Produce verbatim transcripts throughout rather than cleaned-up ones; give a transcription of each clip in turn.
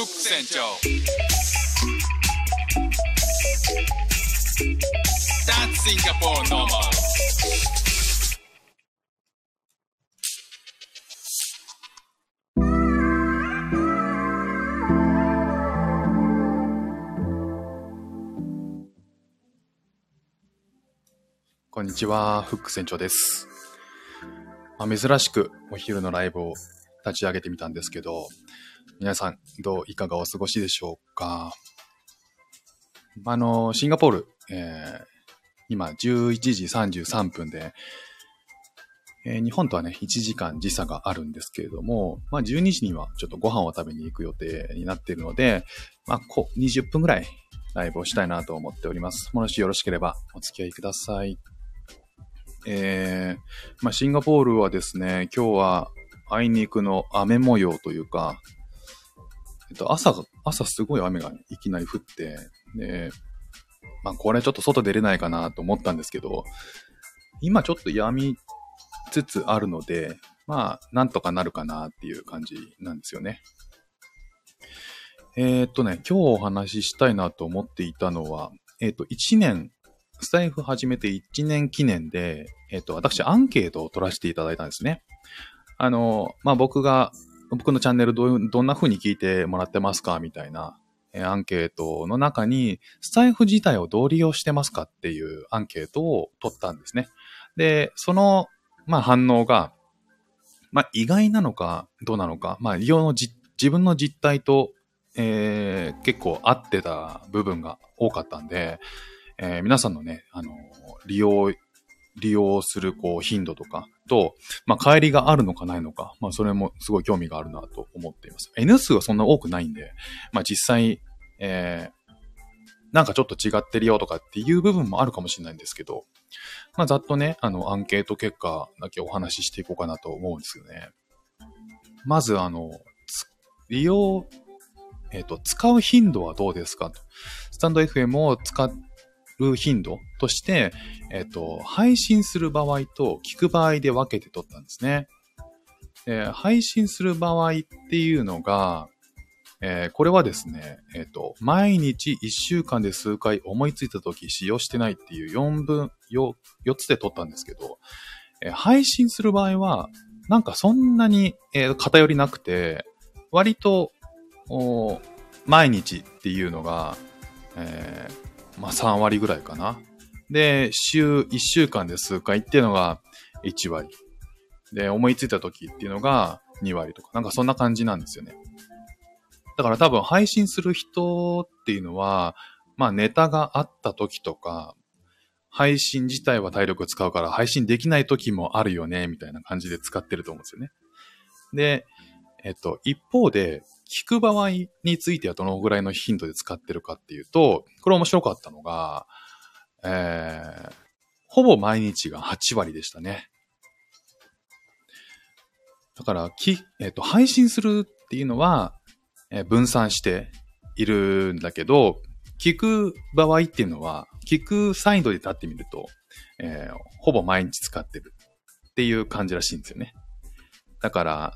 フック船長 That's Singapore normal。 こんにちは、フック船長です。まあ、珍しくお昼のライブを立ち上げてみたんですけど、皆さんどういかがお過ごしでしょうか。あのシンガポール、えー、今じゅういちじさんじゅうさんぷんで、えー、日本とはねいちじかん時差があるんですけれども、まあ、じゅうにじにはちょっとご飯を食べに行く予定になっているので、まあ、こうにじゅっぷんぐらいライブをしたいなと思っております。もしよろしければお付き合いください。えーまあ、シンガポールはですね、今日はあいにくの雨模様というか、えっと、朝、朝すごい雨がいきなり降って、で、まあこれちょっと外出れないかなと思ったんですけど、今ちょっと止みつつあるので、まあなんとかなるかなっていう感じなんですよね。えー、っとね、今日お話ししたいなと思っていたのは、えー、っといちねん、スタイフ始めていちねん記念で、えー、っと私アンケートを取らせていただいたんですね。あの、まあ、僕が、僕のチャンネルどう、どんな風に聞いてもらってますかみたいな、えー、アンケートの中に、スタイフ自体をどう利用してますかっていうアンケートを取ったんですね。で、その、まあ、反応が、まあ、意外なのか、どうなのか、まあ、利用のじ、自分の実態と、えー、結構合ってた部分が多かったんで、えー、皆さんのね、あの、利用、利用するこう頻度とかと、まあ、乖離があるのかないのか、まあ、それもすごい興味があるなと思っています。N 数はそんな多くないんで、まあ、実際、えー、なんかちょっと違ってるよとかっていう部分もあるかもしれないんですけど、まあ、ざっとね、あの、アンケート結果だけお話ししていこうかなと思うんですよね。まず、あの、利用、えっと、使う頻度はどうですかと。スタンド エフエム を使って、頻度として、えっと、配信する場合と聞く場合で分けて取ったんですね。えー、配信する場合っていうのが、えー、これはですね、えっと、毎日いっしゅうかんで数回思いついたとき使用してないっていうよんぶん、よっつで取ったんですけど、えー、配信する場合は、なんかそんなに、えー、偏りなくて、割と、毎日っていうのが、えーまあさんわりぐらいかな。で、週いっしゅうかんで数回っていうのがいちわり。で、思いついた時っていうのがにわりとか、なんかそんな感じなんですよね。だから多分配信する人っていうのは、まあネタがあった時とか、配信自体は体力使うから配信できない時もあるよね、みたいな感じで使ってると思うんですよね。で、えっと、一方で、聞く場合についてはどのぐらいの頻度で使ってるかっていうと、これ面白かったのが、えー、ほぼ毎日がはちわりでしたね。だから、き、えっと、配信するっていうのは、えー、分散しているんだけど、聞く場合っていうのは、聞くサイドで立ってみると、えー、ほぼ毎日使ってるっていう感じらしいんですよね。だから、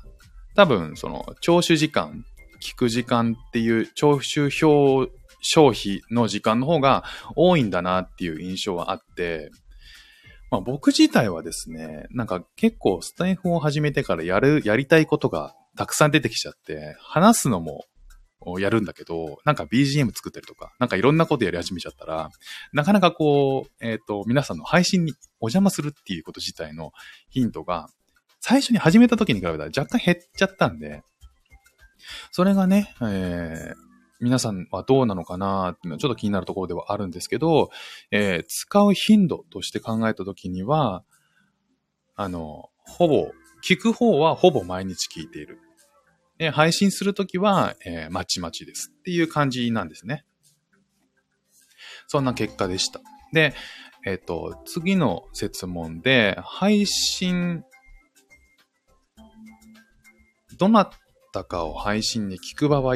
多分、その、聴取時間、聞く時間っていう、聴取表、消費の時間の方が多いんだなっていう印象はあって、まあ僕自体はですね、なんか結構スタイフを始めてからやる、やりたいことがたくさん出てきちゃって、話すのもやるんだけど、なんか ビージーエム 作ったりとか、なんかいろんなことやり始めちゃったら、なかなかこう、えっと、皆さんの配信にお邪魔するっていうこと自体の頻度が、最初に始めた時に比べたら若干減っちゃったんで、それがね、えー、皆さんはどうなのかなっていうのはちょっと気になるところではあるんですけど、えー、使う頻度として考えた時には、あの、ほぼ、聞く方はほぼ毎日聞いている。で、配信するときは、えー、まちまちですっていう感じなんですね。そんな結果でした。で、えっと、次の設問で、配信、どなたかを配信に聞く場合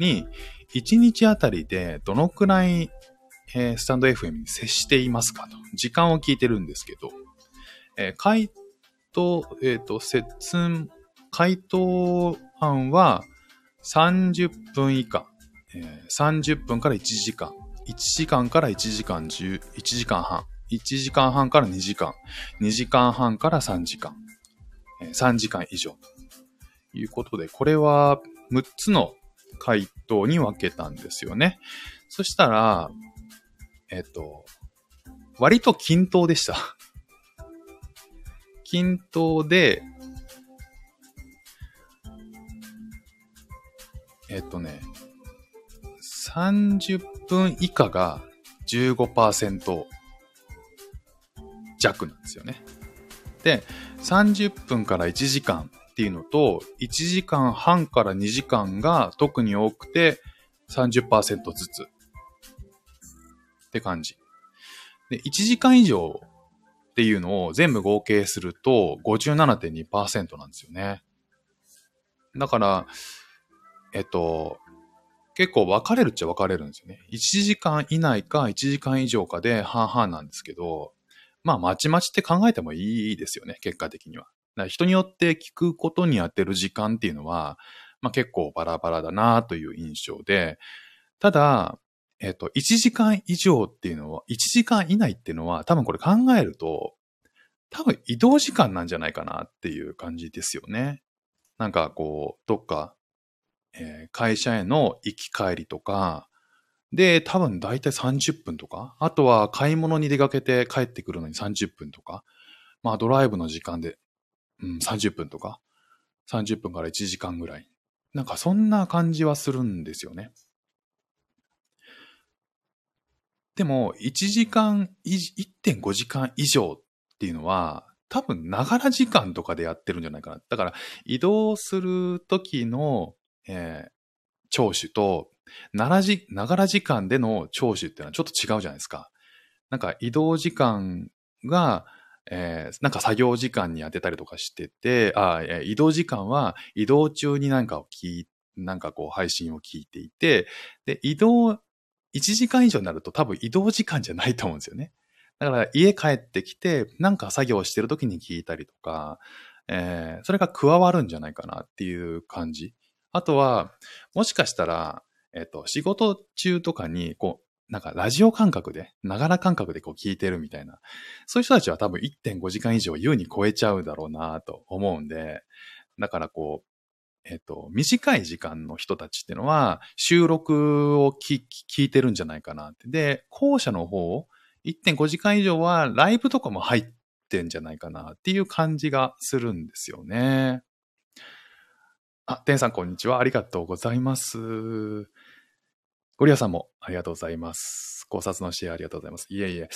にいちにちあたりでどのくらいスタンド エフエム に接していますかと時間を聞いてるんですけど、えー、回答えっ、ー、と説回答案はさんじゅっぷん以下、えー、さんじゅっぷんからいちじかん、いちじかんからいちじかんじゅう、いちじかんはん、いちじかんはんからにじかん、にじかんはんからさんじかん、えー、さんじかん以上ということで、これはむっつの回答に分けたんですよね。そしたら、えっと、割と均等でした。均等で、えっとね、さんじゅっぷん以下が じゅうごパーセント 弱なんですよね。で、さんじゅっぷんからいちじかんっていうのと、いちじかんはんからにじかんが特に多くて さんじゅっパーセント ずつって感じ。で、いちじかん以上っていうのを全部合計すると ごじゅうななてんにパーセント なんですよね。だから、えっと、結構分かれるっちゃ分かれるんですよね。いちじかん以内かいちじかん以上かで半々なんですけど、まあ、まちまちって考えてもいいですよね、結果的には。だから人によって聞くことに当てる時間っていうのは、まあ、結構バラバラだなという印象で、ただ、えっと、いちじかん以上っていうのは、いちじかん以内っていうのは、多分これ考えると、多分移動時間なんじゃないかなっていう感じですよね。なんかこう、どっか、えー、会社への行き帰りとか、で、多分だいたいさんじゅっぷんとか、あとは買い物に出かけて帰ってくるのにさんじゅっぷんとか、まあドライブの時間で、うん、さんじゅっぷんとか、さんじゅっぷんからいちじかんぐらい。なんかそんな感じはするんですよね。でも、いちじかん、いってんごじかん以上っていうのは、多分ながら時間とかでやってるんじゃないかな。だから、移動する時の、えー、聴取と、ならじ、ながら時間での聴取っていうのはちょっと違うじゃないですか。なんか移動時間が、えー、なんか作業時間に当てたりとかしてて、あ、移動時間は移動中になんかを聞い、なんかこう配信を聞いていて、で、移動、いちじかん以上になると多分移動時間じゃないと思うんですよね。だから家帰ってきて、なんか作業してる時に聞いたりとか、えー、それが加わるんじゃないかなっていう感じ。あとは、もしかしたら、えっと、仕事中とかに、こう、なんかラジオ感覚で、ながら感覚でこう聞いてるみたいな。そういう人たちは多分 いってんごじかん以上優に超えちゃうだろうなと思うんで、だからこう、えっと、短い時間の人たちってのは、収録を 聞, 聞いてるんじゃないかなって。で、後者の方、いってんごじかん以上はライブとかも入ってんじゃないかなっていう感じがするんですよね。あ、てんさんこんにちは。ありがとうございます。ゴリアさんもありがとうございます。考察のシェアありがとうございます。いえいえ。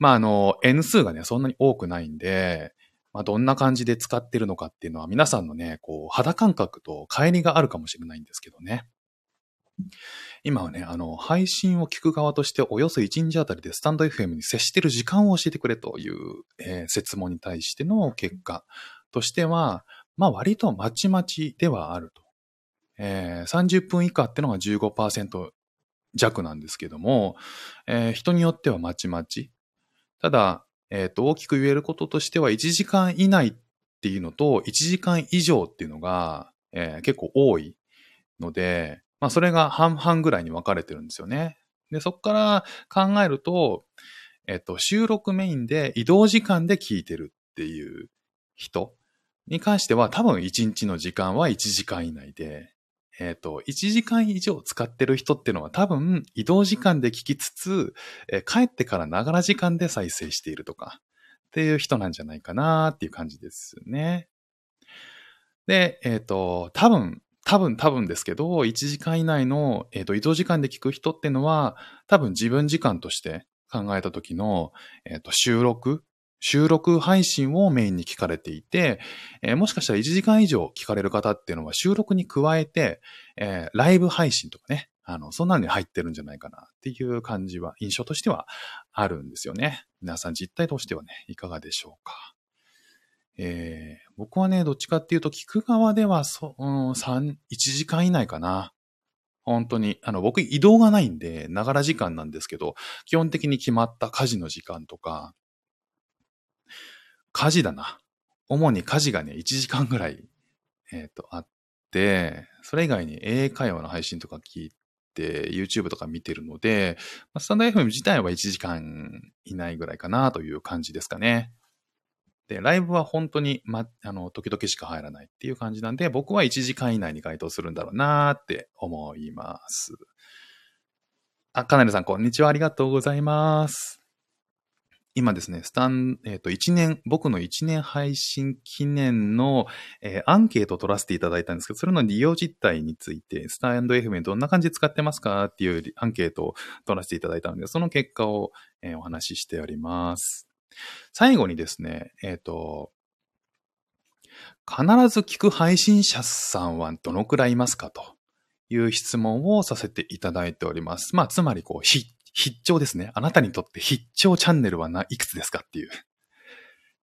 まあ、あの、N 数がね、そんなに多くないんで、まあ、どんな感じで使ってるのかっていうのは、皆さんのね、こう、肌感覚と乖離があるかもしれないんですけどね。今はね、あの、配信を聞く側として、およそいちにちあたりでスタンド エフエム に接してる時間を教えてくれという、えー、質問に対しての結果としては、まあ割とまちまちではあると。えー、さんじゅっぷん以下ってのが じゅうごパーセント 弱なんですけども、えー、人によってはまちまち。ただ、えっと、大きく言えることとしては、いちじかん以内っていうのと、いちじかん以上っていうのが、えー、結構多いので、まあそれが半々ぐらいに分かれてるんですよね。で、そこから考えると、えっと、収録メインで移動時間で聞いてるっていう人に関しては多分いちにちの時間はいちじかん以内で、えっと、いちじかん以上使ってる人っていうのは多分移動時間で聞きつつ、えー、帰ってからながら時間で再生しているとかっていう人なんじゃないかなっていう感じですね。で、えっと、多分、多分多分ですけど、いちじかん以内の、えっと、移動時間で聞く人っていうのは多分自分時間として考えた時の、えっと、収録収録配信をメインに聞かれていて、えー、もしかしたらいちじかん以上聞かれる方っていうのは収録に加えて、えー、ライブ配信とかね、あの、そんなのに入ってるんじゃないかなっていう感じは、印象としてはあるんですよね。皆さん実態としてはね、いかがでしょうか。えー、僕はね、どっちかっていうと聞く側ではそ、うん、さん、いちじかん以内かな。本当に、あの、僕移動がないんで、ながら時間なんですけど、基本的に決まった家事の時間とか、家事だな。主に家事がね、いちじかんぐらい、えっと、あっ、それ以外に英会話の配信とか聞いて、YouTube とか見てるので、スタンド エフエム 自体はいちじかん以内ぐらいかなという感じですかね。で、ライブは本当に、ま、あの、時々しか入らないっていう感じなんで、僕はいちじかん以内に該当するんだろうなーって思います。あ、カナルさん、こんにちは。ありがとうございます。今ですね、スタン、えっと、いちねん、僕のいちねん配信記念の、えー、アンケートを取らせていただいたんですけど、それの利用実態について、スタンド エフエム どんな感じで使ってますかっていうアンケートを取らせていただいたので、その結果を、えー、お話ししております。最後にですね、えっと、必ず聞く配信者さんはどのくらいいますかという質問をさせていただいております。まあ、つまりこう、必聴ですね。あなたにとって必聴チャンネルはないくつですかっていう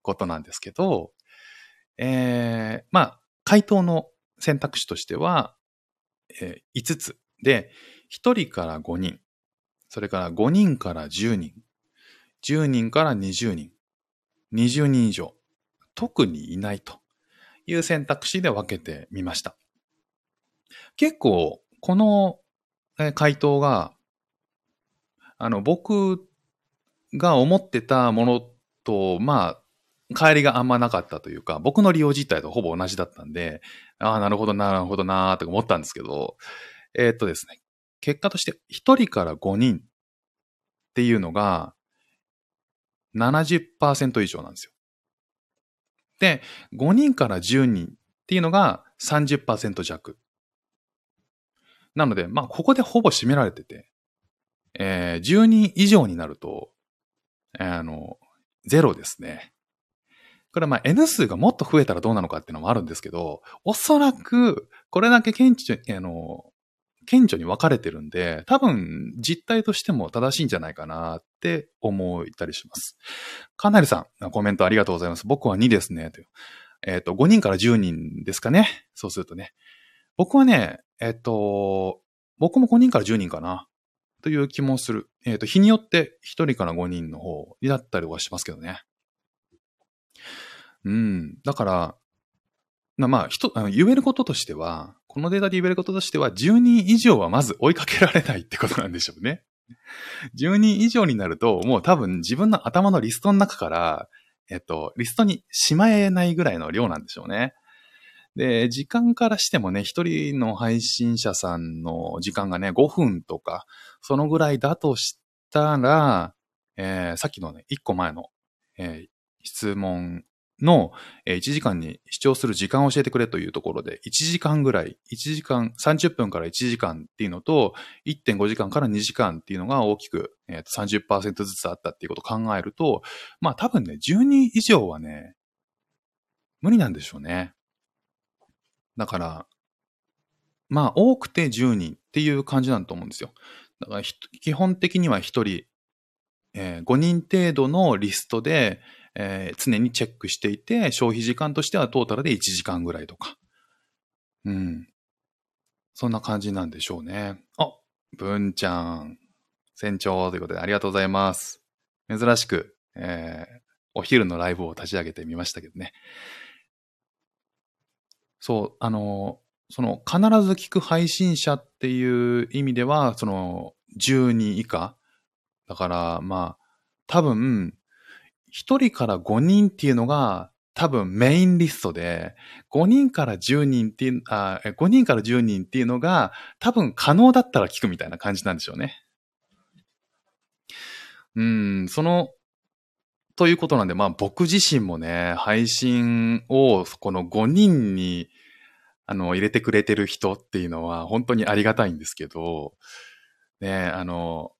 ことなんですけど、えー、まあ、回答の選択肢としては、えー、いつつで、ひとりからごにん、それからごにんからじゅうにん、じゅうにんからにじゅうにん、にじゅうにん以上、特にいないという選択肢で分けてみました。結構、この回答が、あの、僕が思ってたものと、まあ、乖離があんまなかったというか、僕の利用実態とほぼ同じだったんで、ああ、なるほどな、なるほどな、とか思ったんですけど、えーっとですね、結果としてひとりからごにんっていうのが、ななじゅっパーセント 以上なんですよ。で、ごにんからじゅうにんっていうのが さんじゅっパーセント 弱。なので、まあ、ここでほぼ占められてて、えー、じゅうにん以上になると、えー、あの、ゼロですね。これはまあ、N 数がもっと増えたらどうなのかっていうのもあるんですけど、おそらく、これだけ顕著、あの、顕著に分かれてるんで、多分実態としても正しいんじゃないかなって思ったりします。かなりさん、コメントありがとうございます。僕はにですね。というえっ、ー、と、ごにんからじゅうにんですかね。そうするとね。僕はね、えっ、ー、と、僕もごにんからじゅうにんかな。という気もする。えっ、ー、と、日によってひとりからごにんの方だったりはしますけどね。うん。だから、まあ、ひと、あの、言えることとしては、このデータで言えることとしては、じゅうにん以上はまず追いかけられないってことなんでしょうね。じゅうにん以上になると、もう多分自分の頭のリストの中から、えっと、リストにしまえないぐらいの量なんでしょうね。で、時間からしてもね、一人の配信者さんの時間がね、ごふんとか、そのぐらいだとしたら、えー、さっきのね、いっこまえの、えー、質問、の、いちじかんに視聴する時間を教えてくれというところで、いちじかんぐらい、いちじかん、さんじゅっぷんからいちじかんっていうのと、いってんごじかんからにじかんっていうのが大きく さんじゅっパーセント ずつあったっていうことを考えると、まあ多分ね、じゅうにん以上はね、無理なんでしょうね。だから、まあ多くてじゅうにんっていう感じなんだと思うんですよ。だから基本的にはひとり、えー、ごにん程度のリストで、えー、常にチェックしていて、消費時間としてはトータルでいちじかんぐらいとか。うん。そんな感じなんでしょうね。あ、文ちゃん、船長ということでありがとうございます。珍しく、えー、お昼のライブを立ち上げてみましたけどね。そう、あの、その、必ず聞く配信者っていう意味では、その、じゅうにん以下。だから、まあ、多分、ひとりからごにんっていうのが多分メインリストで、ごにんからじゅうにんっていう、あ、ごにんからじゅうにんっていうのが多分可能だったら聞くみたいな感じなんでしょうね。うん、その、ということなんで、まあ僕自身もね、配信をこのごにんに、あの、入れてくれてる人っていうのは本当にありがたいんですけど、ね、あの、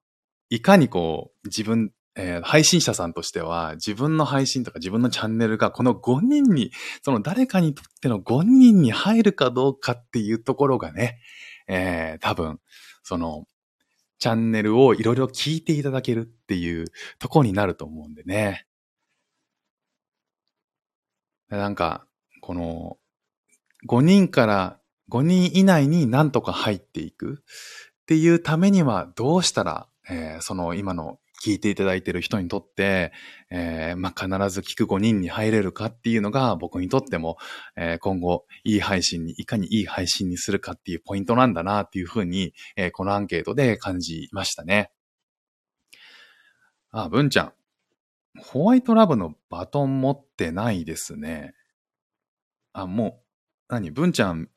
いかにこう、自分、えー、配信者さんとしては自分の配信とか自分のチャンネルがこのごにんに、その誰かにとってのごにんに入るかどうかっていうところがね、えー、多分そのチャンネルをいろいろ聞いていただけるっていうところになると思うんでね。なんかこのごにんからごにん以内になんとか入っていくっていうためにはどうしたら、えー、その今の聞いていただいている人にとって、えー、まあ、必ず聞くごにんに入れるかっていうのが僕にとっても、えー、今後いい配信に、いかにいい配信にするかっていうポイントなんだなっていうふうに、えー、このアンケートで感じましたね。あ、文ちゃん。ホワイトラブのバトン持ってないですね。あ、もう、なに、文ちゃん、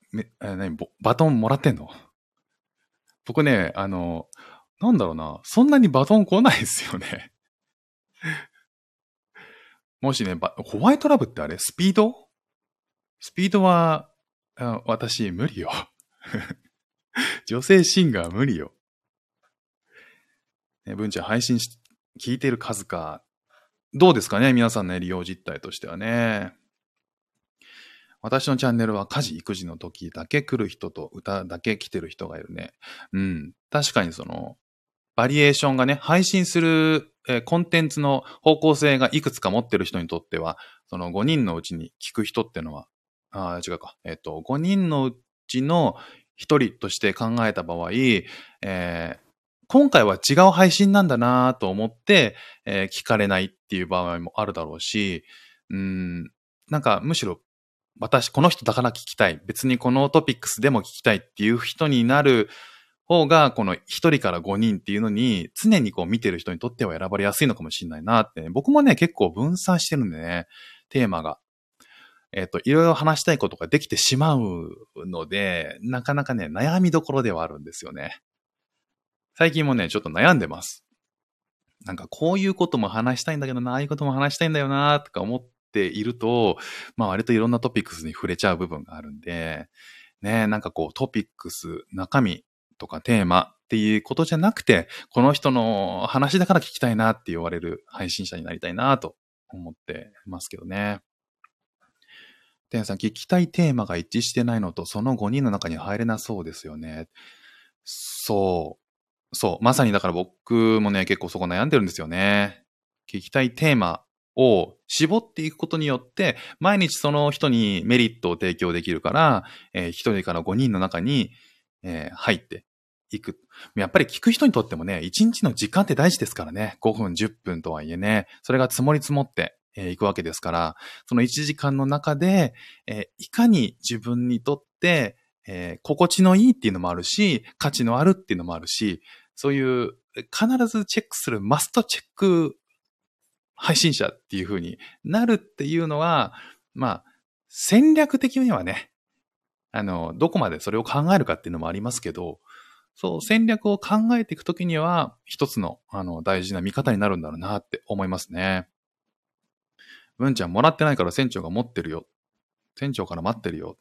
え、なに、バトンもらってんの？僕ね、あの、なんだろうな、そんなにバトン来ないですよね。もしね、ホワイトラブってあれ、スピード？スピードは、あ、私無理よ。女性シンガー無理よ。ね、文ちゃん配信し、聞いてる数か。どうですかね、皆さんの利用実態としてはね。私のチャンネルは家事育児の時だけ来る人と歌だけ来てる人がいるね。うん。確かにその、バリエーションがね、配信する、えー、コンテンツの方向性がいくつか持ってる人にとっては、そのごにんのうちに聞く人ってのは、ああ、違うか。えっと、ごにんのうちのひとりとして考えた場合、えー今回は違う配信なんだなぁと思って、えー、聞かれないっていう場合もあるだろうし、うーん、なんかむしろ私この人だから聞きたい、別にこのトピックスでも聞きたいっていう人になる方が、このひとりからごにんっていうのに常にこう見てる人にとっては選ばれやすいのかもしれないなって、ね、僕もね結構分散してるんでね、テーマが。えっと、いろいろ話したいことができてしまうので、なかなかね悩みどころではあるんですよね。最近もね、ちょっと悩んでます。なんかこういうことも話したいんだけどな、ああいうことも話したいんだよな、とか思っていると、まあ割といろんなトピックスに触れちゃう部分があるんで、ね、なんかこうトピックス、中身とかテーマっていうことじゃなくて、この人の話だから聞きたいなって言われる配信者になりたいなと思ってますけどね。てんさん、聞きたいテーマが一致してないのと、そのごにんの中に入れなそうですよね。そう。そう。まさにだから僕もね、結構そこ悩んでるんですよね。聞きたいテーマを絞っていくことによって、毎日その人にメリットを提供できるから、えー、ひとりからごにんの中に、えー、入っていく。やっぱり聞く人にとってもね、いちにちの時間って大事ですからね。ごふん、じゅっぷんとはいえね、それが積もり積もって、えー、いくわけですから、そのいちじかんの中で、えー、いかに自分にとって、えー、心地のいいっていうのもあるし、価値のあるっていうのもあるし、そういう必ずチェックするマストチェック配信者っていう風になるっていうのは、まあ戦略的にはね、あの、どこまでそれを考えるかっていうのもありますけど、そう戦略を考えていくときには一つの、あの大事な見方になるんだろうなって思いますね。文ちゃんもらってないから船長が持ってるよ。船長から待ってるよ。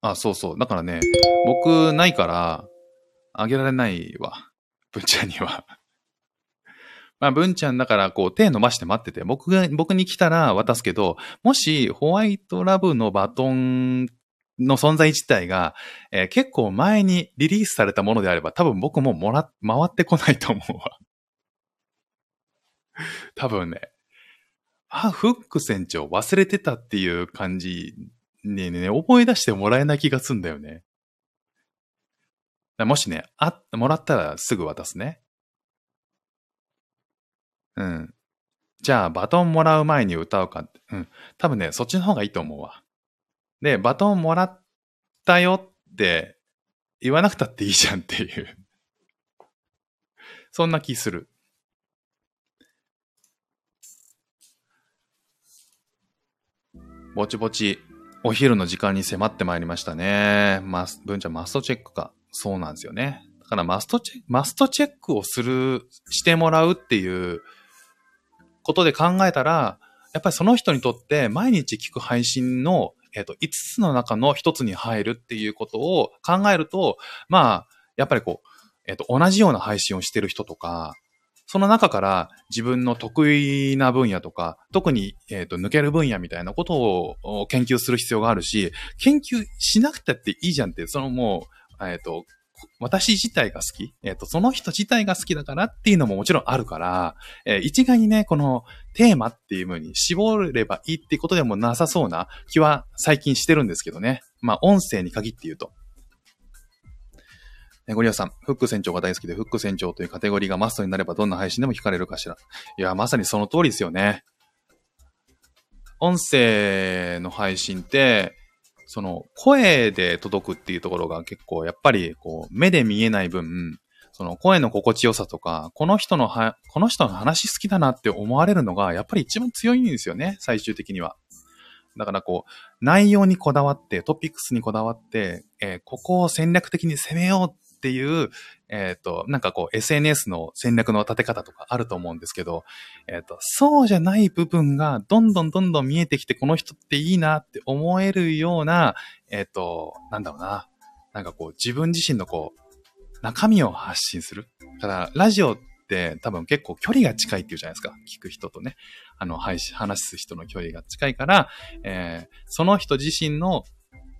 あ、そうそう。だからね、僕ないから、あげられないわ。文ちゃんには。まあ、文ちゃんだから、こう、手伸ばして待ってて、僕が、僕に来たら渡すけど、もし、ホワイトラブのバトンの存在自体が、えー、結構前にリリースされたものであれば、多分僕ももら、回ってこないと思うわ。多分ね、あ、フック船長忘れてたっていう感じにね、思い出してもらえない気がすんだよね。もしね、あ、もらったらすぐ渡すね。うん。じゃあ、バトンもらう前に歌うかって。うん。多分ね、そっちの方がいいと思うわ。で、バトンもらったよって言わなくたっていいじゃんっていう。そんな気する。ぼちぼち、お昼の時間に迫ってまいりましたね。ま、文ちゃんマストチェックか。そうなんですよね。だからマストチェック、マストチェックをする、してもらうっていうことで考えたら、やっぱりその人にとって毎日聞く配信の、えっと、いつつの中のひとつに入るっていうことを考えると、まあ、やっぱりこう、えっと、同じような配信をしてる人とか、その中から自分の得意な分野とか、特に、えーと、抜ける分野みたいなことを研究する必要があるし、研究しなくたっていいじゃんって、そのもう、えーと、私自体が好き、えーと、その人自体が好きだからっていうのももちろんあるから、えー、一概にね、このテーマっていう風に絞ればいいってことでもなさそうな気は最近してるんですけどね。まあ、音声に限って言うと。ゴリアさん、フック船長が大好きで、フック船長というカテゴリーがマストになればどんな配信でも聞かれるかしら。いや、まさにその通りですよね。音声の配信って、その声で届くっていうところが結構やっぱりこう目で見えない分、その声の心地よさとか、この人のは、この人の話好きだなって思われるのがやっぱり一番強いんですよね、最終的には。だからこう、内容にこだわって、トピックスにこだわって、えー、ここを戦略的に攻めようっていう、えっと、なんかこう エスエヌエス の戦略の立て方とかあると思うんですけど、えっと、そうじゃない部分がどんどんどんどん見えてきて、この人っていいなって思えるような、えっと、なんだろうな、なんかこう自分自身のこう、中身を発信する。ただ、ラジオって多分結構距離が近いっていうじゃないですか。聞く人とね、あの、配信、話す人の距離が近いから、えー、その人自身の、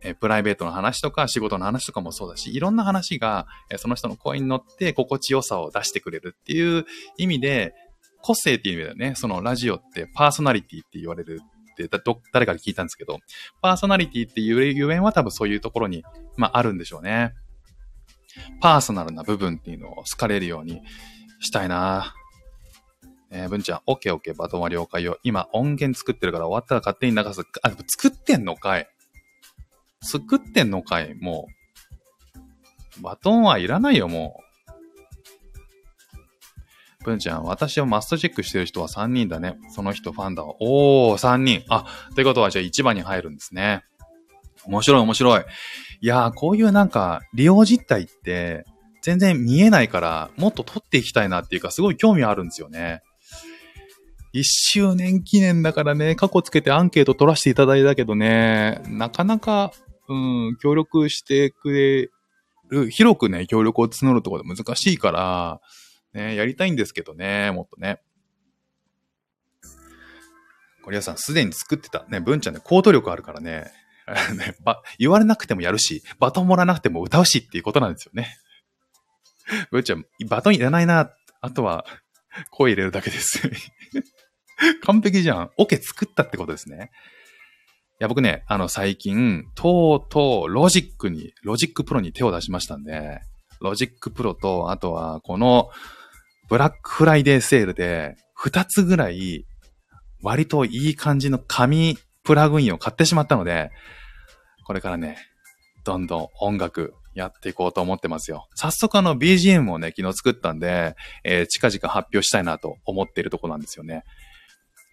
えー、プライベートの話とか仕事の話とかもそうだし、いろんな話が、えー、その人の声に乗って心地よさを出してくれるっていう意味で、個性っていう意味だよね。そのラジオってパーソナリティって言われる。だど誰かに聞いたんですけど、パーソナリティっていうゆえんは多分そういうところに、まあ、あるんでしょうね。パーソナルな部分っていうのを好かれるようにしたいなぁ。えー、文ちゃん、オッケーオッケー、バトンは了解よ。今音源作ってるから終わったら勝手に流す。あ、作ってんのかい。作ってんのかい、もう。バトンはいらないよ、もう。文ちゃん、私をマストチェックしてる人はさんにんだね。その人ファンだわ。おー、さんにん。あ、ということはじゃあいちばんに入るんですね。面白い面白い。いやー、こういうなんか利用実態って全然見えないからもっと取っていきたいなっていうか、すごい興味あるんですよね。いっしゅうねん記念だからね、過去つけてアンケート取らせていただいたけどね、なかなか、うん、協力してくれる、広くね、協力を募るところで難しいから、ね、やりたいんですけどね、もっとね。ゴリアさん、すでに作ってた。ね、文ちゃんね、行動力あるからね。言われなくてもやるし、バトンもらわなくても歌うしっていうことなんですよね。ぶっちゃん、バトンいらないな。あとは、声入れるだけです。完璧じゃん。オケ作ったってことですね。いや、僕ね、あの、最近、とうとう、ロジックに、ロジックプロに手を出しましたんで、ロジックプロと、あとは、この、ブラックフライデーセールで、ふたつぐらい、割といい感じの紙、プラグインを買ってしまったので、これからね、どんどん音楽やっていこうと思ってますよ。早速あの ビージーエム をね、昨日作ったんで、えー、近々発表したいなと思っているところなんですよね。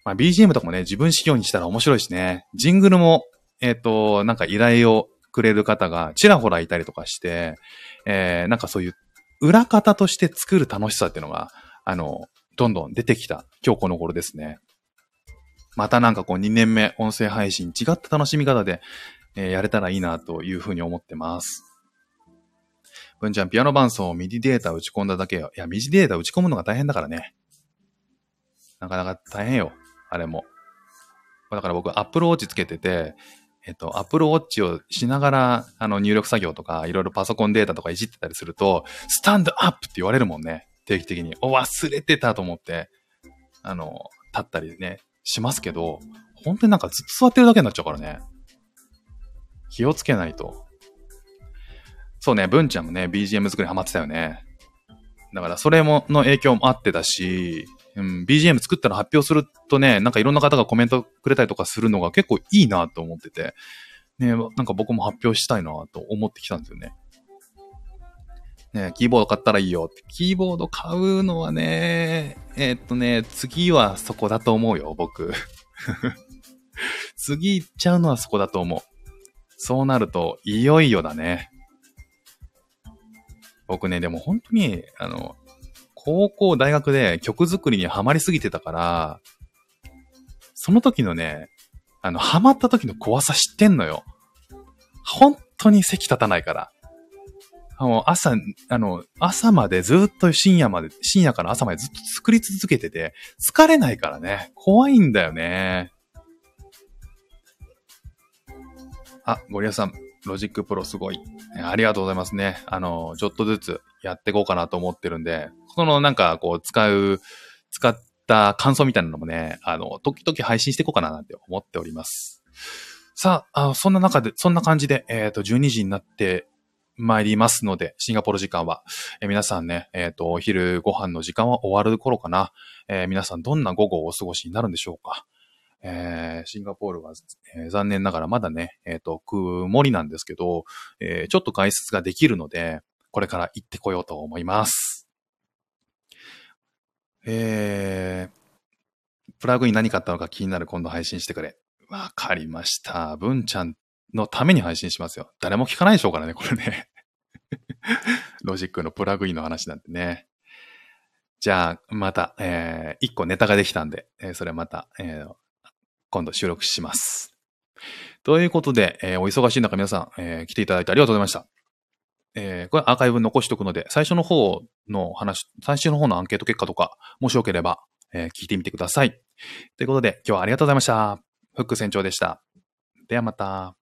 まあ、ビージーエム とかもね、自分仕様にしたら面白いしね、ジングルも、えっと、なんか依頼をくれる方がちらほらいたりとかして、えー、なんかそういう裏方として作る楽しさっていうのが、あの、どんどん出てきた今日この頃ですね。またなんかこうにねんめ音声配信違った楽しみ方で、えー、やれたらいいなというふうに思ってます。文ちゃん、ピアノ伴奏をミディデータ打ち込んだだけよ。いや、ミディデータ打ち込むのが大変だからね。なかなか大変よ。あれも。だから僕 Apple Watch つけてて、えっと、Apple Watch をしながらあの入力作業とかいろいろパソコンデータとかいじってたりすると、Stand.エフエム って言われるもんね。定期的に。お、忘れてたと思って、あの、立ったりね。しますけど、本当になんかずっと座ってるだけになっちゃうからね。気をつけないと。そうね、文ちゃんもね、ビージーエム 作りハマってたよね。だからそれも、の影響もあってだし、うん、ビージーエム 作ったら発表するとね、なんかいろんな方がコメントくれたりとかするのが結構いいなと思ってて、ね、なんか僕も発表したいなと思ってきたんですよね。ね、キーボード買ったらいいよって。キーボード買うのはね、えー、っとね、次はそこだと思うよ、僕。次行っちゃうのはそこだと思う。そうなると、いよいよだね。僕ね、でも本当に、あの、高校、大学で曲作りにハマりすぎてたから、その時のね、あの、ハマった時の怖さ知ってんのよ。本当に席立たないから。もう朝、あの、朝までずっと深夜まで、深夜から朝までずっと作り続けてて、疲れないからね、怖いんだよね。あ、ゴリアさん、ロジックプロすごい。ありがとうございますね。あの、ちょっとずつやっていこうかなと思ってるんで、このなんかこう、使う、使った感想みたいなのもね、あの、時々配信していこうかななんて思っております。さあ、あそんな中で、そんな感じで、えっと、じゅうにじになって、参りますので、シンガポール時間は、えー、皆さんね、えっと、お昼ご飯の時間は終わる頃かな、えー、皆さんどんな午後をお過ごしになるんでしょうか。えー、シンガポールは、えー、残念ながらまだね、えっと、曇りなんですけど、えー、ちょっと外出ができるので、これから行ってこようと思います。えー、プラグイン何買ったのか気になる、今度配信してくれ。わかりました。文ちゃんのために配信しますよ。誰も聞かないでしょうからね、これね。ロジックのプラグインの話なんてね。じゃあ、また、えー、一個ネタができたんで、えー、それまた、えー、今度収録します。ということで、えー、お忙しい中皆さん、えー、来ていただいてありがとうございました。えー、これアーカイブ残しておくので、最初の方の話、最初の方のアンケート結果とか、もしよければ、えー、聞いてみてください。ということで、今日はありがとうございました。フック船長でした。ではまた。